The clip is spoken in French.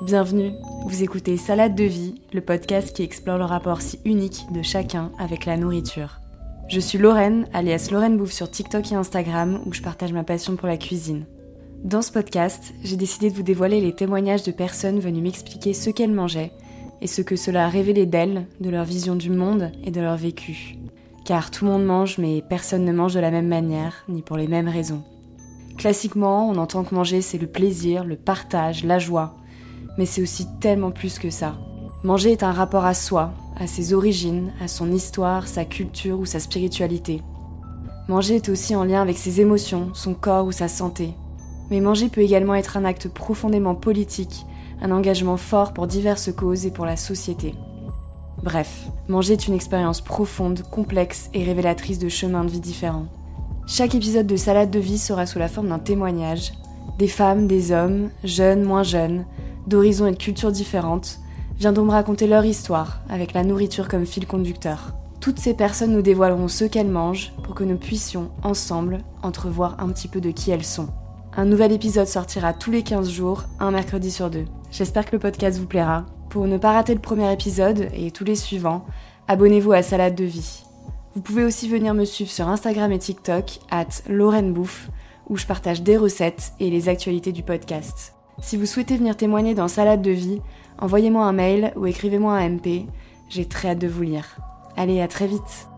bienvenue. Vous écoutez Salade de vie, le podcast qui explore le rapport si unique de chacun avec la nourriture. Je suis Lauren, alias Lauren Bouffe sur TikTok et Instagram, où je partage ma passion pour la cuisine. Dans ce podcast, j'ai décidé de vous dévoiler les témoignages de personnes venues m'expliquer ce qu'elles mangeaient et ce que cela a révélé d'elles, de leur vision du monde et de leur vécu. Car tout le monde mange, mais personne ne mange de la même manière, ni pour les mêmes raisons. Classiquement, on entend que manger, c'est le plaisir, le partage, la joie. Mais c'est aussi tellement plus que ça. Manger est un rapport à soi, à ses origines, à son histoire, sa culture ou sa spiritualité. Manger est aussi en lien avec ses émotions, son corps ou sa santé. Mais manger peut également être un acte profondément politique, un engagement fort pour diverses causes et pour la société. Bref, manger est une expérience profonde, complexe et révélatrice de chemins de vie différents. Chaque épisode de Salade de vie sera sous la forme d'un témoignage. Des femmes, des hommes, jeunes, moins jeunes, d'horizons et de cultures différentes, viendront me raconter leur histoire, avec la nourriture comme fil conducteur. Toutes ces personnes nous dévoileront ce qu'elles mangent pour que nous puissions, ensemble, entrevoir un petit peu de qui elles sont. Un nouvel épisode sortira tous les 15 jours, un mercredi sur deux. J'espère que le podcast vous plaira. Pour ne pas rater le premier épisode et tous les suivants, abonnez-vous à Salade de vie. Vous pouvez aussi venir me suivre sur Instagram et TikTok @LaurenBouffe, où je partage des recettes et les actualités du podcast. Si vous souhaitez venir témoigner dans Salade de vie, envoyez-moi un mail ou écrivez-moi un MP, j'ai très hâte de vous lire. Allez, à très vite.